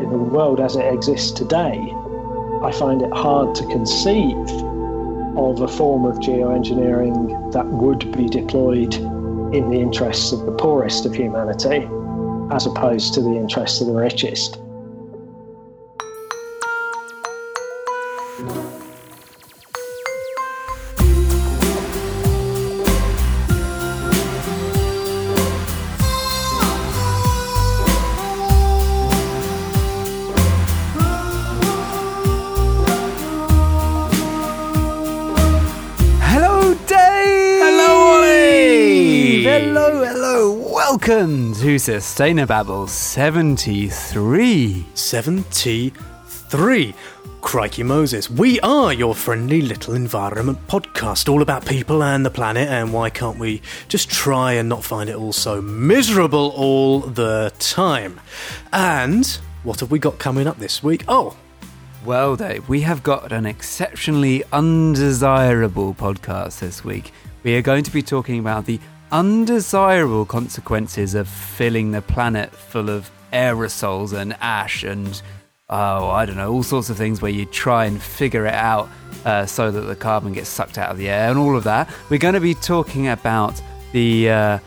the world as it exists today, I find it hard to conceive of a form of geoengineering that would be deployed in the interests of the poorest of humanity, as opposed to the interests of the richest. Welcome to Sustainababble 73. 73. Crikey Moses, we are your friendly little environment podcast, all about people and the planet, and why can't we just try and not find it all so miserable all the time? And what have we got coming up this week? Oh, well, Dave, we have got an exceptionally undesirable podcast this week. We are going to be talking about the undesirable consequences of filling the planet full of aerosols and ash and, all sorts of things where you try and figure it out so that the carbon gets sucked out of the air and all of that. We're going to be talking about the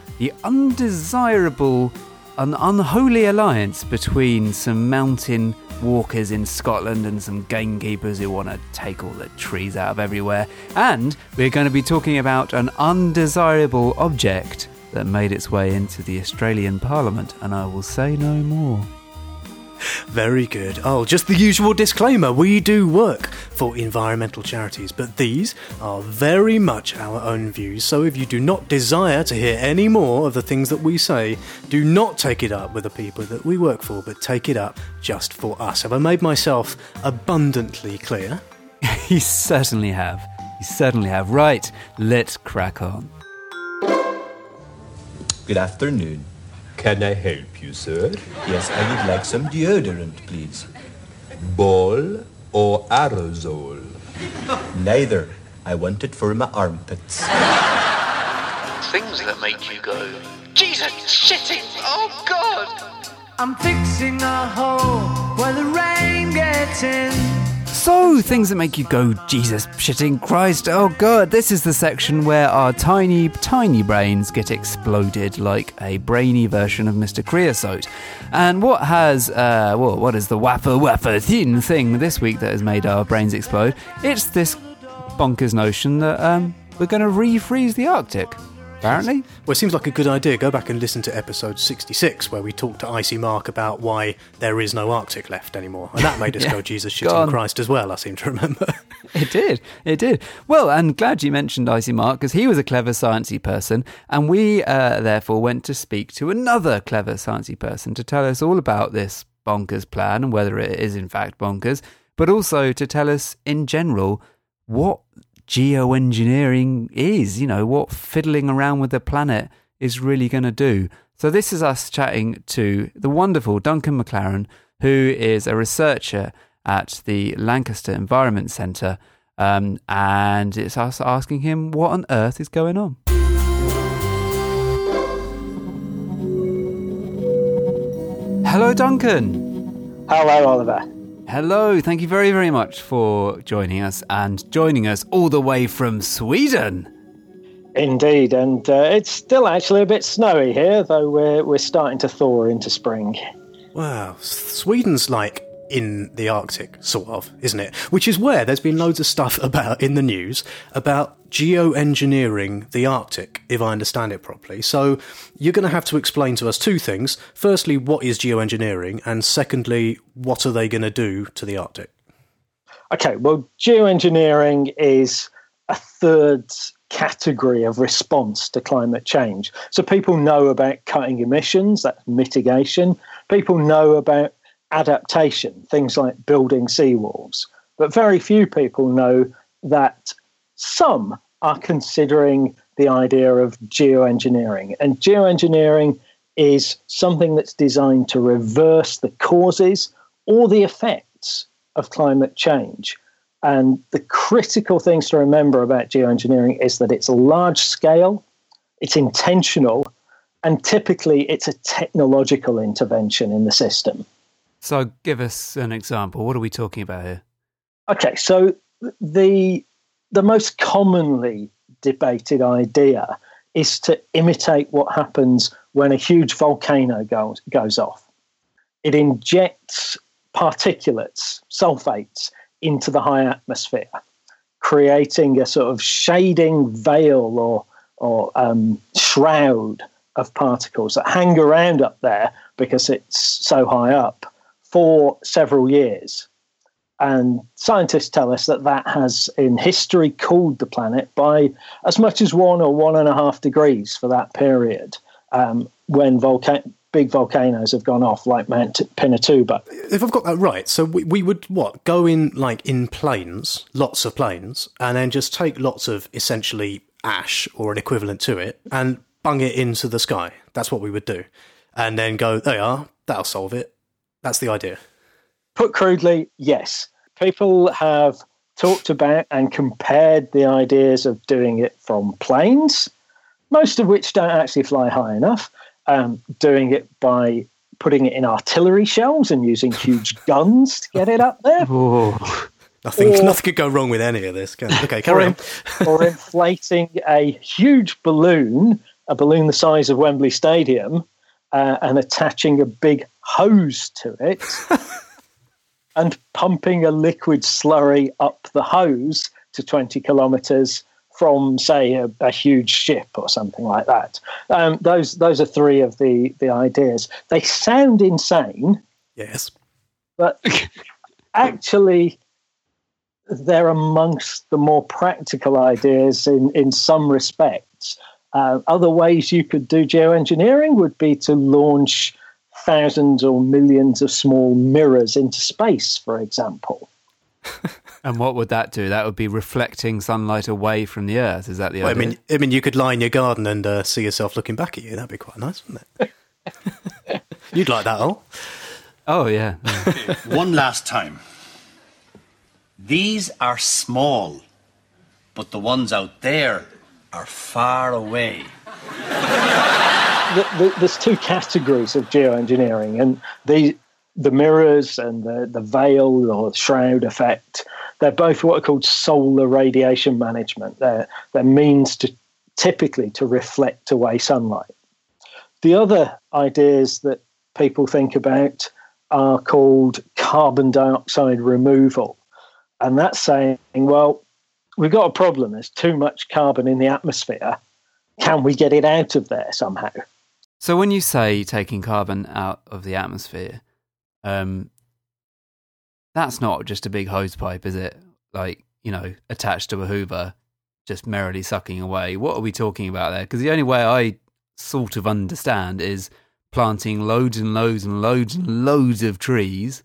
undesirable and unholy alliance between some mountain walkers in Scotland and some gamekeepers who want to take all the trees out of everywhere. And we're going to be talking about an undesirable object that made its way into the Australian Parliament, and I will say no more. Very good. Oh, just the usual disclaimer. We do work for environmental charities, but these are very much our own views. So if you do not desire to hear any more of the things that we say, do not take it up with the people that we work for, but take it up just for us. Have I made myself abundantly clear? You certainly have. You certainly have. Right, let's crack on. Good afternoon. Can I help you, sir? Yes, I would like some deodorant, please. Ball or aerosol? Neither. I want it for my armpits. Things that make you go, Jesus, shitting, oh God! I'm fixing a hole where the rain gets in. So, things that make you go, Jesus, shitting, Christ, oh God. This is the section where our tiny, tiny brains get exploded like a brainy version of Mr. Creosote. And what is the wapper thin thing this week that has made our brains explode? It's this bonkers notion that we're going to refreeze the Arctic. Apparently. Well, it seems like a good idea. Go back and listen to episode 66, where we talked to Icy Mark about why there is no Arctic left anymore. And that made us go, Jesus, shit on Christ as well, I seem to remember. It did. Well, and glad you mentioned Icy Mark, because he was a clever sciencey person. And we, therefore, went to speak to another clever sciencey person to tell us all about this bonkers plan and whether it is, in fact, bonkers, but also to tell us, in general, what geoengineering is, what fiddling around with the planet is really going to do. So this is us chatting to the wonderful Duncan McLaren, who is a researcher at the Lancaster Environment Centre, and it's us asking him what on earth is going on. Hello, Duncan. Hello, Oliver. Hello, thank you very, very much for joining us all the way from Sweden. Indeed, and it's still actually a bit snowy here, though we're starting to thaw into spring. Wow, Sweden's like in the Arctic, sort of, isn't it? Which is where there's been loads of stuff about in the news about geoengineering the Arctic, if I understand it properly. So you're going to have to explain to us two things. Firstly, what is geoengineering? And secondly, what are they going to do to the Arctic? Okay, well, geoengineering is a third category of response to climate change. So people know about cutting emissions, that's mitigation. People know about adaptation, things like building seawalls. But very few people know that some are considering the idea of geoengineering. And geoengineering is something that's designed to reverse the causes or the effects of climate change. And the critical things to remember about geoengineering is that it's large scale, it's intentional, and typically it's a technological intervention in the system. So give us an example. What are we talking about here? Okay, so the most commonly debated idea is to imitate what happens when a huge volcano goes off. It injects particulates, sulfates, into the high atmosphere, creating a sort of shading veil or shroud of particles that hang around up there because it's so high up for several years. And scientists tell us that has in history cooled the planet by as much as 1 or 1.5 degrees for that period when big volcanoes have gone off, like Mount Pinatubo. If I've got that right, so we would, go in like in planes, lots of planes, and then just take lots of essentially ash or an equivalent to it and bung it into the sky. That's what we would do. And then go, there you are, that'll solve it. That's the idea. Put crudely, yes. People have talked about and compared the ideas of doing it from planes, most of which don't actually fly high enough, doing it by putting it in artillery shells and using huge guns to get it up there. Oh, nothing could go wrong with any of this. Okay, carry on. Or inflating a huge balloon, a balloon the size of Wembley Stadium, and attaching a big hose to it and pumping a liquid slurry up the hose to 20 kilometres from, say, a huge ship or something like that. Those are three of the ideas. They sound insane. Yes. But actually, they're amongst the more practical ideas in some respects. Other ways you could do geoengineering would be to launch thousands or millions of small mirrors into space, for example. And what would that do? That would be reflecting sunlight away from the Earth. Is that the idea? I mean, you could lie in your garden and see yourself looking back at you. That'd be quite nice, wouldn't it? You'd like that, all? Oh, yeah. Okay, one last time. These are small, but the ones out there are far away. There's two categories of geoengineering, and the mirrors and the veil or shroud effect, they're both what are called solar radiation management. They're means typically to reflect away sunlight. The other ideas that people think about are called carbon dioxide removal. And that's saying, well, we've got a problem. There's too much carbon in the atmosphere. Can we get it out of there somehow? So when you say taking carbon out of the atmosphere, that's not just a big hose pipe, is it? Like, attached to a Hoover, just merrily sucking away. What are we talking about there? Because the only way I sort of understand is planting loads and loads and loads and loads of trees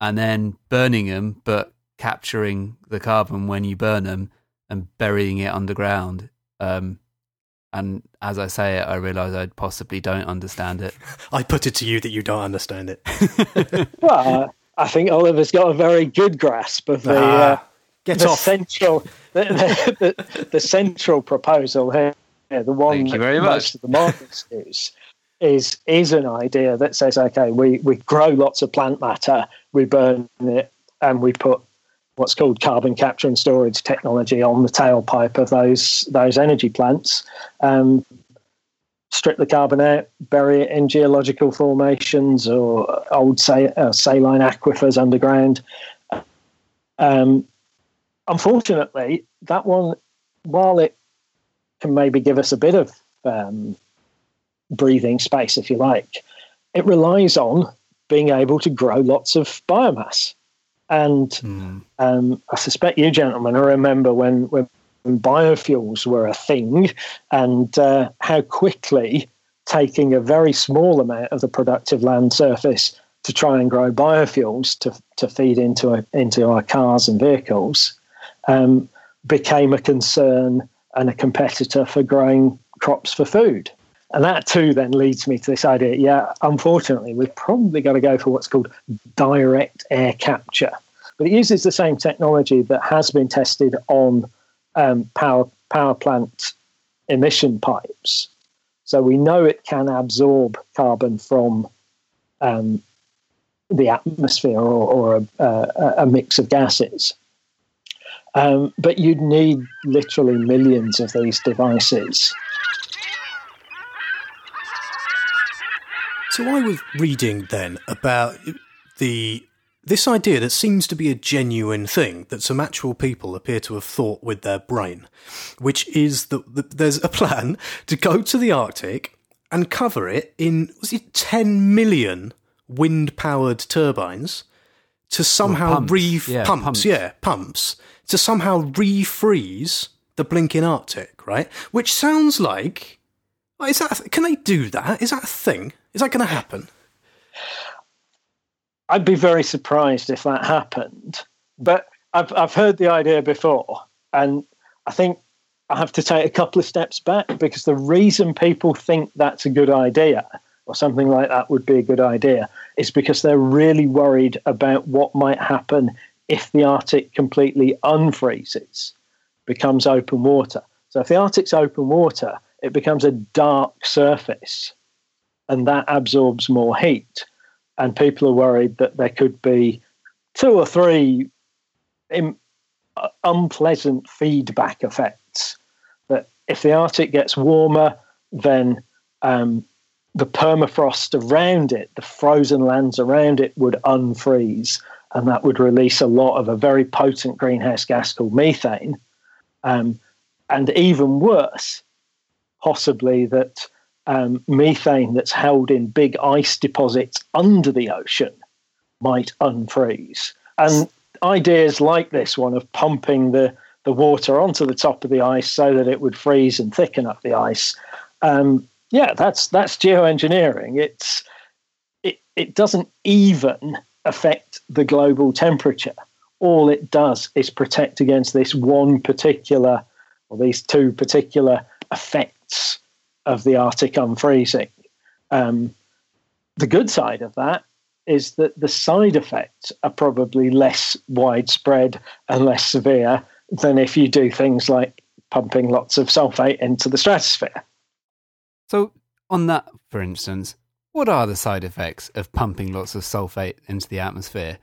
and then burning them, but capturing the carbon when you burn them and burying it underground. And as I say it, I realise I possibly don't understand it. I put it to you that you don't understand it. Well, I think Oliver's got a very good grasp of the central proposal here. The one Thank you very that much. Most of the markets use is an idea that says, okay, we grow lots of plant matter, we burn it, and we put what's called carbon capture and storage technology on the tailpipe of those energy plants, strip the carbon out, bury it in geological formations or old saline aquifers underground. Unfortunately, that one, while it can maybe give us a bit of breathing space, if you like, it relies on being able to grow lots of biomass. And I suspect you gentlemen remember when biofuels were a thing and how quickly taking a very small amount of the productive land surface to try and grow biofuels to feed into our cars and vehicles became a concern and a competitor for growing crops for food. And that too then leads me to this idea, unfortunately, we've probably got to go for what's called direct air capture. But it uses the same technology that has been tested on power plant emission pipes. So we know it can absorb carbon from the atmosphere or a mix of gases. But you'd need literally millions of these devices. So I was reading then about this idea that seems to be a genuine thing that some actual people appear to have thought with their brain, which is that there's a plan to go to the Arctic and cover it in, was it 10 million wind-powered turbines to somehow pumps to somehow refreeze the blinking Arctic, right? Which sounds like, is that can they do that? Is that a thing? Is that going to happen? I'd be very surprised if that happened, but I've heard the idea before, and I think I have to take a couple of steps back, because the reason people think that's a good idea or something like that would be a good idea is because they're really worried about what might happen if the Arctic completely unfreezes, becomes open water. So if the Arctic's open water, it becomes a dark surface, and that absorbs more heat. And people are worried that there could be 2 or 3 unpleasant feedback effects. That if the Arctic gets warmer, then the permafrost around it, the frozen lands around it, would unfreeze. And that would release a lot of a very potent greenhouse gas called methane. And even worse, possibly that methane that's held in big ice deposits under the ocean might unfreeze. And ideas like this one of pumping the water onto the top of the ice so that it would freeze and thicken up the ice. That's geoengineering. It doesn't even affect the global temperature. All it does is protect against this one particular, or these 2 particular effects of the Arctic unfreezing. The good side of that is that the side effects are probably less widespread and less severe than if you do things like pumping lots of sulfate into the stratosphere. So on that, for instance, what are the side effects of pumping lots of sulfate into the atmosphere?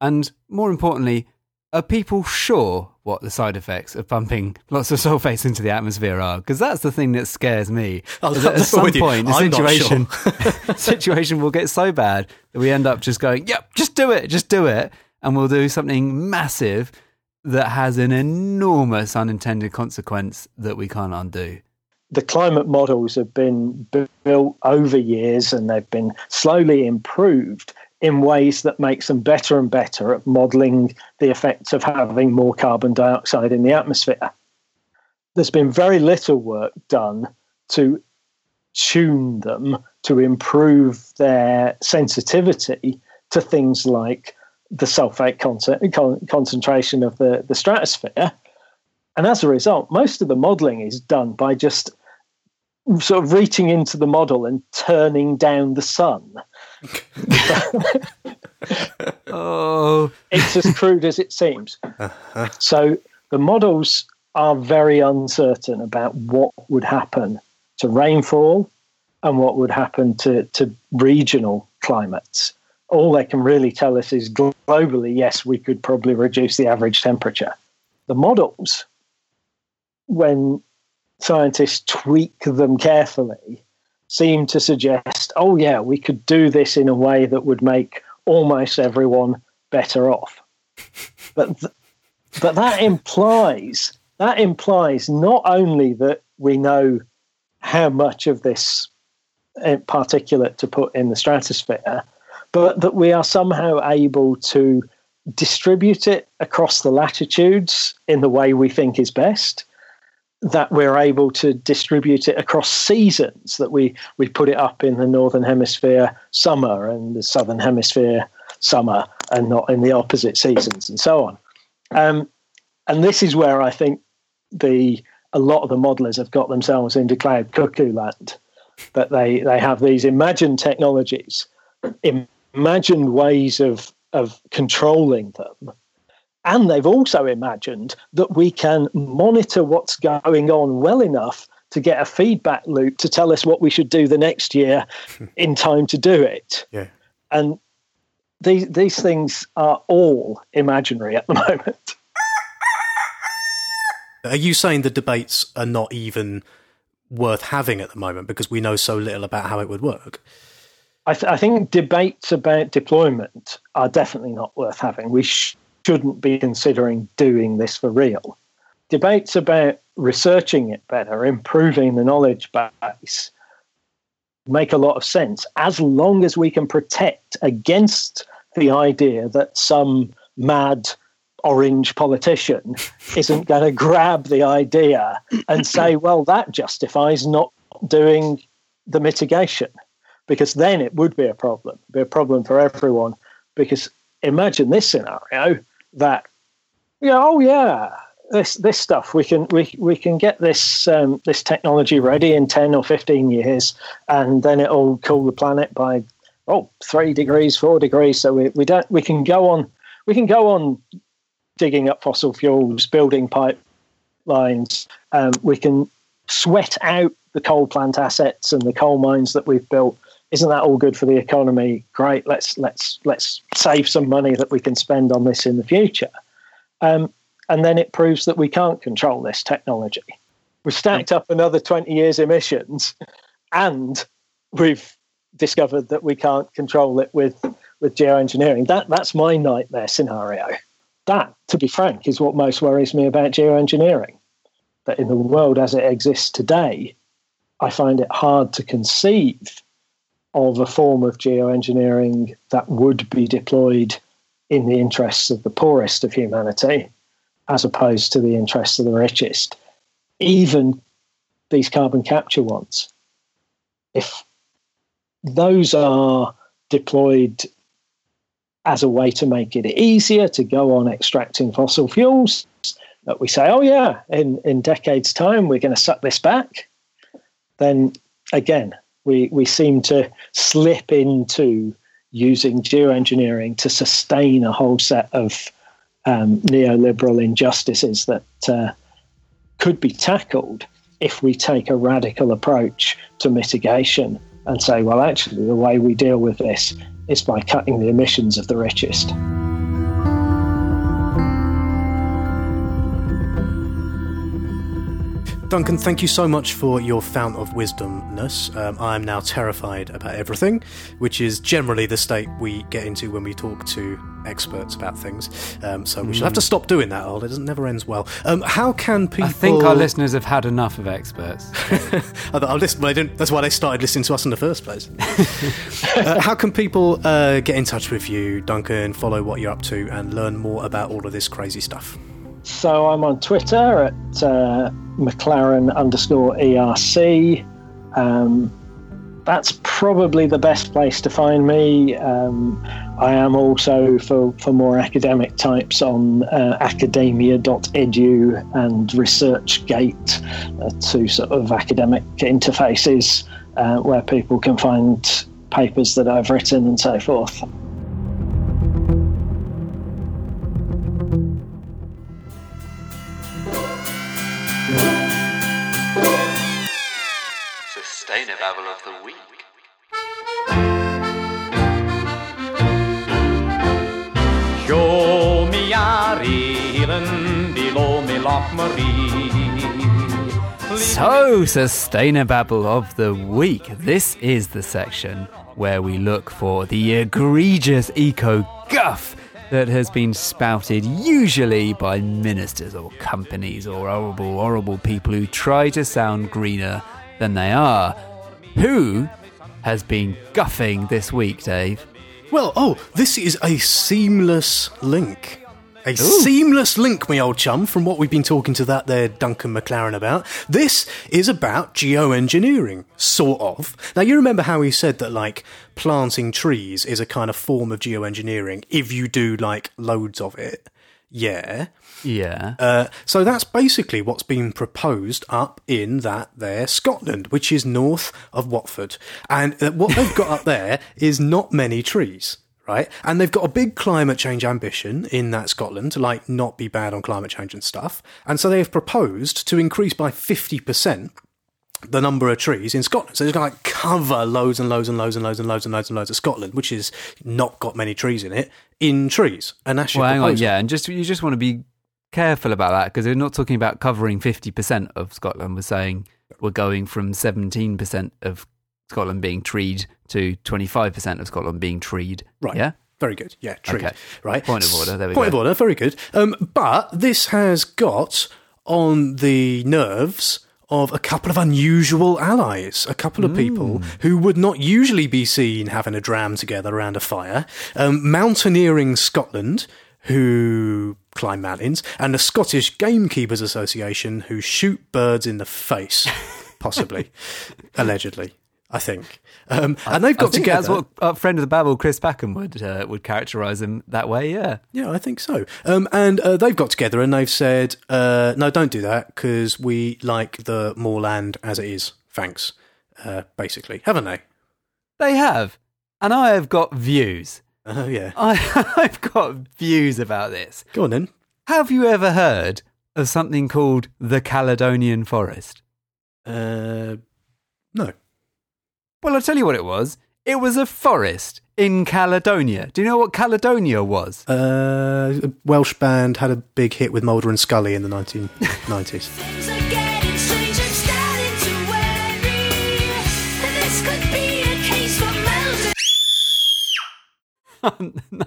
And more importantly, are people sure what the side effects of pumping lots of sulfates into the atmosphere are? Because that's the thing that scares me. At some point, the situation will get so bad that we end up just going, yep, just do it. And we'll do something massive that has an enormous unintended consequence that we can't undo. The climate models have been built over years, and they've been slowly improved in ways that makes them better and better at modelling the effects of having more carbon dioxide in the atmosphere. There's been very little work done to tune them, to improve their sensitivity to things like the sulfate concentration of the stratosphere. And as a result, most of the modelling is done by just sort of reaching into the model and turning down the sun. Oh, it's as crude as it seems. Uh-huh. So the models are very uncertain about what would happen to rainfall and what would happen to regional climates. All they can really tell us is globally, yes, we could probably reduce the average temperature. The models, when scientists tweak them carefully, seem to suggest, oh yeah, we could do this in a way that would make almost everyone better off. But that implies not only that we know how much of this particulate to put in the stratosphere, but that we are somehow able to distribute it across the latitudes in the way we think is best, that we're able to distribute it across seasons, that we put it up in the Northern Hemisphere summer and the Southern Hemisphere summer and not in the opposite seasons and so on. And this is where I think a lot of the modelers have got themselves into cloud cuckoo land, that they have these imagined technologies, imagined ways of controlling them. And they've also imagined that we can monitor what's going on well enough to get a feedback loop to tell us what we should do the next year in time to do it. Yeah. And These things are all imaginary at the moment. Are you saying the debates are not even worth having at the moment because we know so little about how it would work? I think debates about deployment are definitely not worth having. We shouldn't be considering doing this for real. Debates about researching it better, improving the knowledge base, make a lot of sense, as long as we can protect against the idea that some mad orange politician isn't going to grab the idea and say, well, that justifies not doing the mitigation, because then it would be a problem. It'd be a problem for everyone, because imagine this scenario that, you know, oh yeah, this stuff we can get this this technology ready in 10 or 15 years, and then it'll cool the planet by 3 degrees, 4 degrees. So we can go on digging up fossil fuels, building pipelines. We can sweat out the coal plant assets and the coal mines that we've built. Isn't that all good for the economy? Great. Let's save some money that we can spend on this in the future. And then it proves that we can't control this technology. We've stacked up another 20 years emissions, and we've discovered that we can't control it with geoengineering. That's my nightmare scenario. That, to be frank, is what most worries me about geoengineering. That in the world as it exists today, I find it hard to conceive of a form of geoengineering that would be deployed in the interests of the poorest of humanity, as opposed to the interests of the richest. Even these carbon capture ones, if those are deployed as a way to make it easier to go on extracting fossil fuels, that we say, oh yeah, in decades' time we're going to suck this back, then again, we seem to slip into using geoengineering to sustain a whole set of neoliberal injustices that could be tackled if we take a radical approach to mitigation and say, well, actually, the way we deal with this is by cutting the emissions of the richest. Duncan, thank you so much for your fount of wisdomness. I am now terrified about everything, which is generally the state we get into when we talk to experts about things. So we shall have to stop doing that, Old. It never ends well. How can people... I think our listeners have had enough of experts. That's why they started listening to us in the first place. How can people get in touch with you, Duncan, follow what you're up to, and learn more about all of this crazy stuff? So I'm on Twitter at McLaren_ERC. That's probably the best place to find me. I am also, for more academic types, on academia.edu and ResearchGate, two sort of academic interfaces where people can find papers that I've written and so forth. Sustainababble of the week. Show me a reeling below me Loch Maree. So, Sustainababble of the week. This is the section where we look for the egregious eco-guff that has been spouted usually by ministers or companies or horrible people who try to sound greener than they are. Who has been guffing this week, Dave? Well, this is a seamless link. A Ooh. Seamless link, me old chum, from what we've been talking to that there Duncan McLaren about. This is about geoengineering, sort of. Now, you remember how he said that, like, planting trees is a kind of form of geoengineering if you do, like, loads of it. Yeah. So that's basically what's been proposed up in that there Scotland, which is north of Watford. And what they've got up there is not many trees, right? And they've got a big climate change ambition in that Scotland to, like, not be bad on climate change and stuff. And so they have proposed to increase by 50% the number of trees in Scotland. So it's going to like cover loads and loads and loads and loads and loads and loads and loads of Scotland, which is not got many trees in it, in trees. And that's your proposal. Yeah, and you just want to be careful about that, because we're not talking about covering 50% of Scotland. We're saying we're going from 17% of Scotland being treed to 25% of Scotland being treed. Right. Yeah. Very good. Yeah, treed. Okay. Right. Point of order. There we go. Point of order. Very good. But this has got on the nerves of a couple of unusual allies, a couple of people who would not usually be seen having a dram together around a fire. Mountaineering Scotland, who climb mountains, and the Scottish Gamekeepers Association, who shoot birds in the face, possibly, allegedly. I think. And they've got together. That's what our friend of the Babble, Chris Packham, would characterise him that way, yeah. Yeah, I think so. And they've got together and they've said, no, don't do that, because we like the moorland as it is, thanks, basically. Haven't they? They have. And I have got views. Oh, yeah. I've got views about this. Go on, then. Have you ever heard of something called the Caledonian Forest? No. Well, I'll tell you what it was. It was a forest in Caledonia. Do you know what Caledonia was? A Welsh band had a big hit with Mulder and Scully in the 1990s.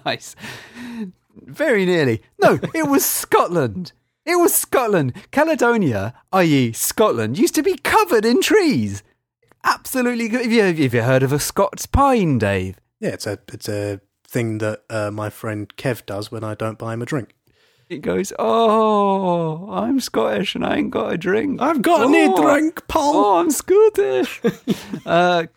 Nice. Very nearly. No, it was Scotland. It was Scotland. Caledonia, i.e. Scotland, used to be covered in trees. Absolutely good. Have you heard of a Scots pine, Dave? Yeah, it's a thing that my friend Kev does when I don't buy him a drink. It goes, oh, I'm Scottish and I ain't got a drink. I've got a drink, Paul. Oh, I'm Scottish.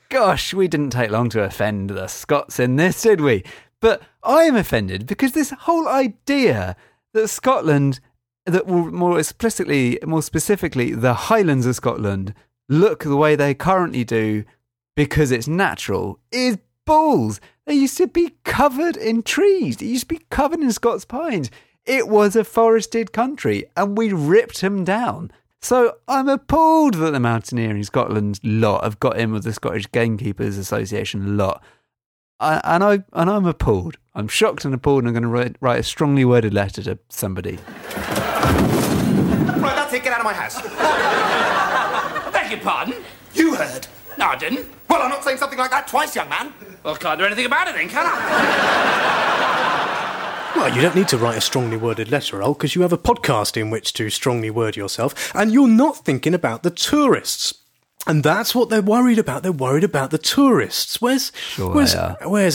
Gosh, we didn't take long to offend the Scots in this, did we? But I am offended because this whole idea that Scotland, that more specifically, the Highlands of Scotland, look the way they currently do because it's natural is balls. They used to be covered in trees. They used to be covered in Scots pines. It was a forested country and we ripped them down. So I'm appalled that the Mountaineering Scotland lot have got in with the Scottish Gamekeepers Association lot. I'm appalled. I'm shocked and appalled, and I'm going to write a strongly worded letter to somebody. Right, that's it. Get out of my house. Your pardon? You heard? No, I didn't. Well, I'm not saying something like that twice, young man. Well, I can't do anything about it then, can I? Well, you don't need to write a strongly worded letter, Al, because you have a podcast in which to strongly word yourself, and you're not thinking about the tourists. And that's what they're worried about. They're worried about the tourists. Where's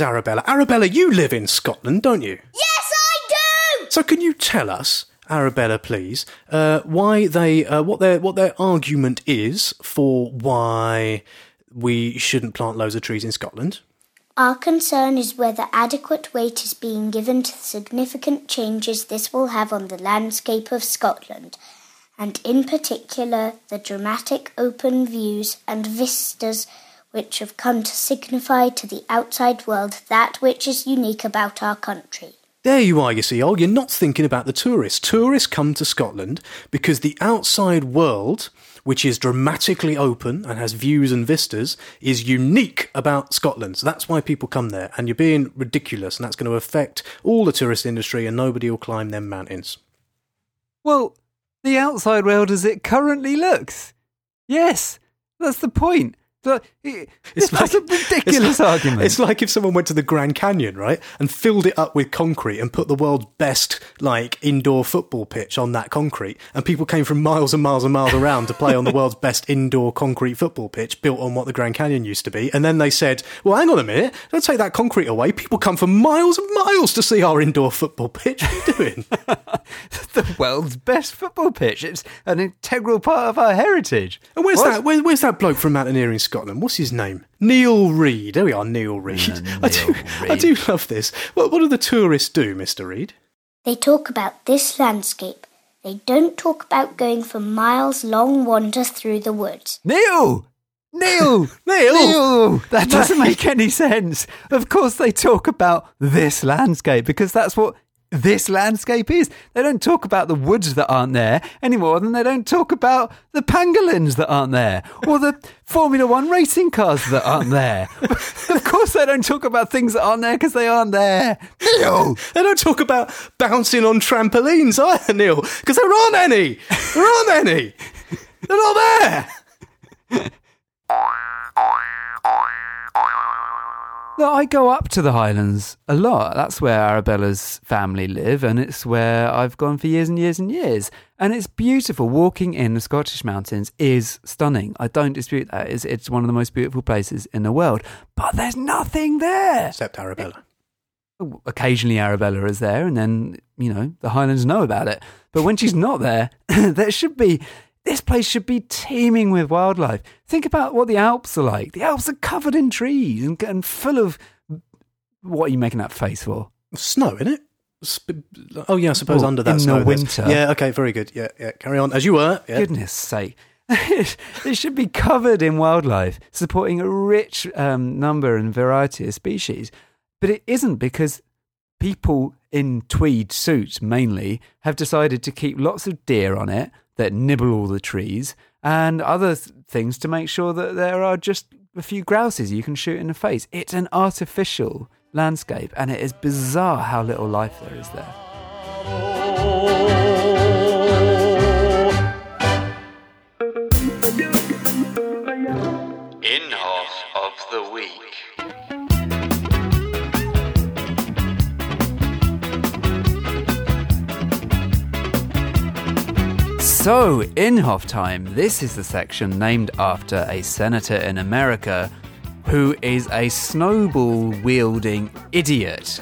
Arabella? Arabella, you live in Scotland, don't you? Yes, I do! So can you tell us, Arabella, please, why they what their argument is for why we shouldn't plant loads of trees in Scotland? Our concern is whether adequate weight is being given to the significant changes this will have on the landscape of Scotland, and in particular the dramatic open views and vistas which have come to signify to the outside world that which is unique about our country. There you are, you see, Ol. You're not thinking about the tourists. Tourists come to Scotland because the outside world, which is dramatically open and has views and vistas, is unique about Scotland. So that's why people come there. And you're being ridiculous, and that's going to affect all the tourist industry, and nobody will climb them mountains. Well, the outside world as it currently looks. Yes, that's the point. It's like a ridiculous argument. It's like if someone went to the Grand Canyon, right, and filled it up with concrete and put the world's best, like, indoor football pitch on that concrete, and people came from miles and miles and miles around to play on the world's best indoor concrete football pitch built on what the Grand Canyon used to be, and then they said, well, hang on a minute, don't take that concrete away. People come from miles and miles to see our indoor football pitch. What are you doing? The world's best football pitch. It's an integral part of our heritage. And where's that bloke from Mountaineering Scotland? What's his name? Neil Reed. There we are, Neil Reed. I do love this. What do the tourists do, Mr. Reed? They talk about this landscape. They don't talk about going for miles long wanders through the woods. Neil! That doesn't make any sense. Of course they talk about this landscape because that's what this landscape is. They don't talk about the woods that aren't there any more than they don't talk about the pangolins that aren't there or the Formula One racing cars that aren't there. Of course they don't talk about things that aren't there because they aren't there. Neil! They don't talk about bouncing on trampolines either, Neil, because there aren't any. There aren't any. They're not there. No, I go up to the Highlands a lot. That's where Arabella's family live, and it's where I've gone for years and years and years. And it's beautiful. Walking in the Scottish mountains is stunning. I don't dispute that. It's one of the most beautiful places in the world. But there's nothing there. Except Arabella. Occasionally Arabella is there, and then, you know, the Highlands know about it. But when she's not there, this place should be teeming with wildlife. Think about what the Alps are like. The Alps are covered in trees and full of... What are you making that face for? Snow, isn't it? Oh, yeah, I suppose under that in snow. In the winter. Yeah, okay, very good. Yeah, carry on. As you were. Yeah. Goodness sake. It should be covered in wildlife, supporting a rich number and variety of species. But it isn't, because people in tweed suits, mainly, have decided to keep lots of deer on it, that nibble all the trees, and other things to make sure that there are just a few grouses you can shoot in the face. It's an artificial landscape, and it is bizarre how little life there is there. In-Hop of the Week. So, in-Hop time. This is the section named after a senator in America who is a snowball-wielding idiot.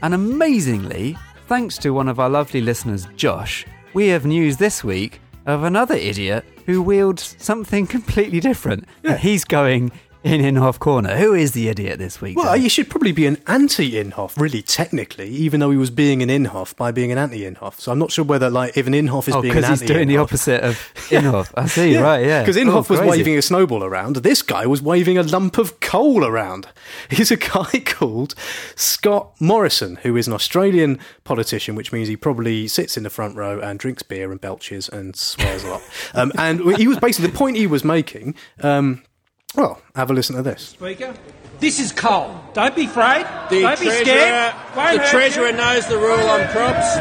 And amazingly, thanks to one of our lovely listeners, Josh, we have news this week of another idiot who wields something completely different. Yeah. He's going... In-Hop Corner. Who is the idiot this week? Well, you should probably be an anti-In-Hop, really, technically, even though he was being an In-Hop by being an anti-In-Hop. So I'm not sure whether, like, if an In-Hop is being an anti-In-Hop. Oh, because he's doing the opposite of In-Hop. I see, yeah. Right, yeah. Because In-Hop was waving a snowball around. This guy was waving a lump of coal around. He's a guy called Scott Morrison, who is an Australian politician, which means he probably sits in the front row and drinks beer and belches and swears a lot. And he was basically, the point he was making... Well, have a listen to this. Speaker, this is coal. Don't be afraid. Don't be scared. The Treasurer knows the rule on crops.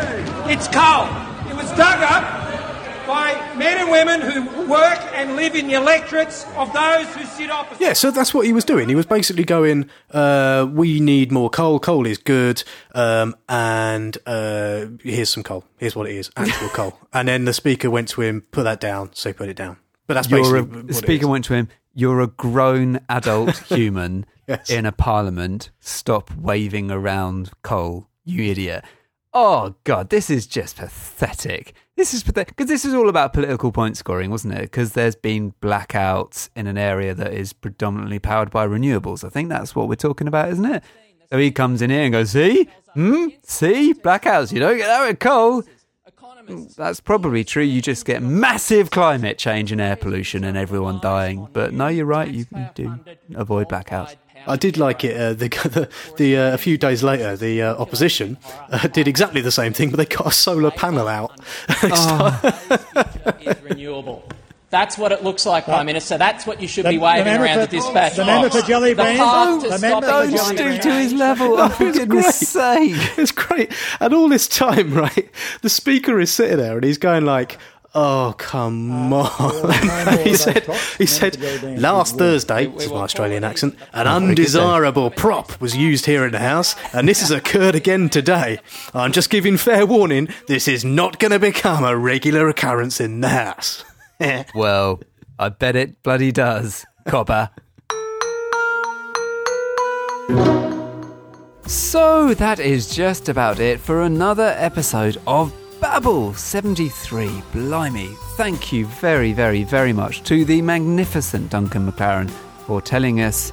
It's coal. It was dug up by men and women who work and live in the electorates of those who sit opposite. Yeah, so that's what he was doing. He was basically going, we need more coal. Coal is good. And here's some coal. Here's what it is, actual coal. And then the Speaker went to him, put that down, so he put it down. But that's basically the Speaker went to him. You're a grown adult human yes. in a parliament. Stop waving around coal, you idiot. Oh, God, this is just pathetic. This is pathetic because this is all about political point scoring, wasn't it? Because there's been blackouts in an area that is predominantly powered by renewables. I think that's what we're talking about, isn't it? So he comes in here and goes, see? See? Blackouts, you don't get out of coal. That's probably true. You just get massive climate change and air pollution and everyone dying. But no, you're right. You can do avoid blackouts. I did like it. A few days later, the opposition did exactly the same thing, but they got a solar panel out. Is renewable. That's what it looks like, Prime Minister. That's what you should be waving around at this dispatch. The member for Jellybean. Don't stoop to his level. No, for goodness sake. It's great. And all this time, right, the Speaker is sitting there and he's going like, oh, come on. He said, last Thursday, this is my Australian accent, an undesirable prop was used here in the House, and this has occurred again today. I'm just giving fair warning, this is not going to become a regular occurrence in the House. Well, I bet it bloody does, copper. So that is just about it for another episode of Babble 73. Blimey, thank you very, very, very much to the magnificent Duncan McLaren for telling us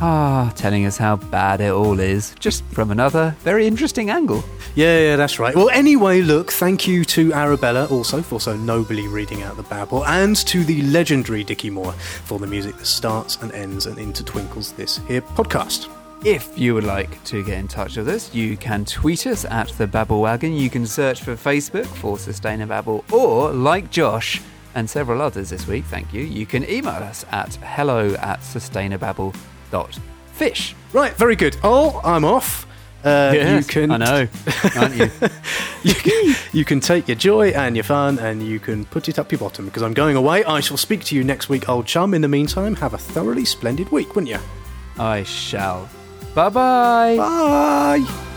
how bad it all is, just from another very interesting angle. Yeah, that's right. Well, anyway, look, thank you to Arabella also for so nobly reading out the babble, and to the legendary Dickie Moore for the music that starts and ends and intertwinkles this here podcast. If you would like to get in touch with us, you can tweet us at The Babble Wagon. You can search for Facebook for Sustainababble, or, like Josh and several others this week, thank you, you can email us at hello@sustainababble.fish. Right, very good. Oh, I'm off. Yes, you can, I know, aren't you? you can take your joy and your fun and you can put it up your bottom, because I'm going away. I shall speak to you next week, old chum. In the meantime, have a thoroughly splendid week, wouldn't you? I shall. Bye-bye. Bye.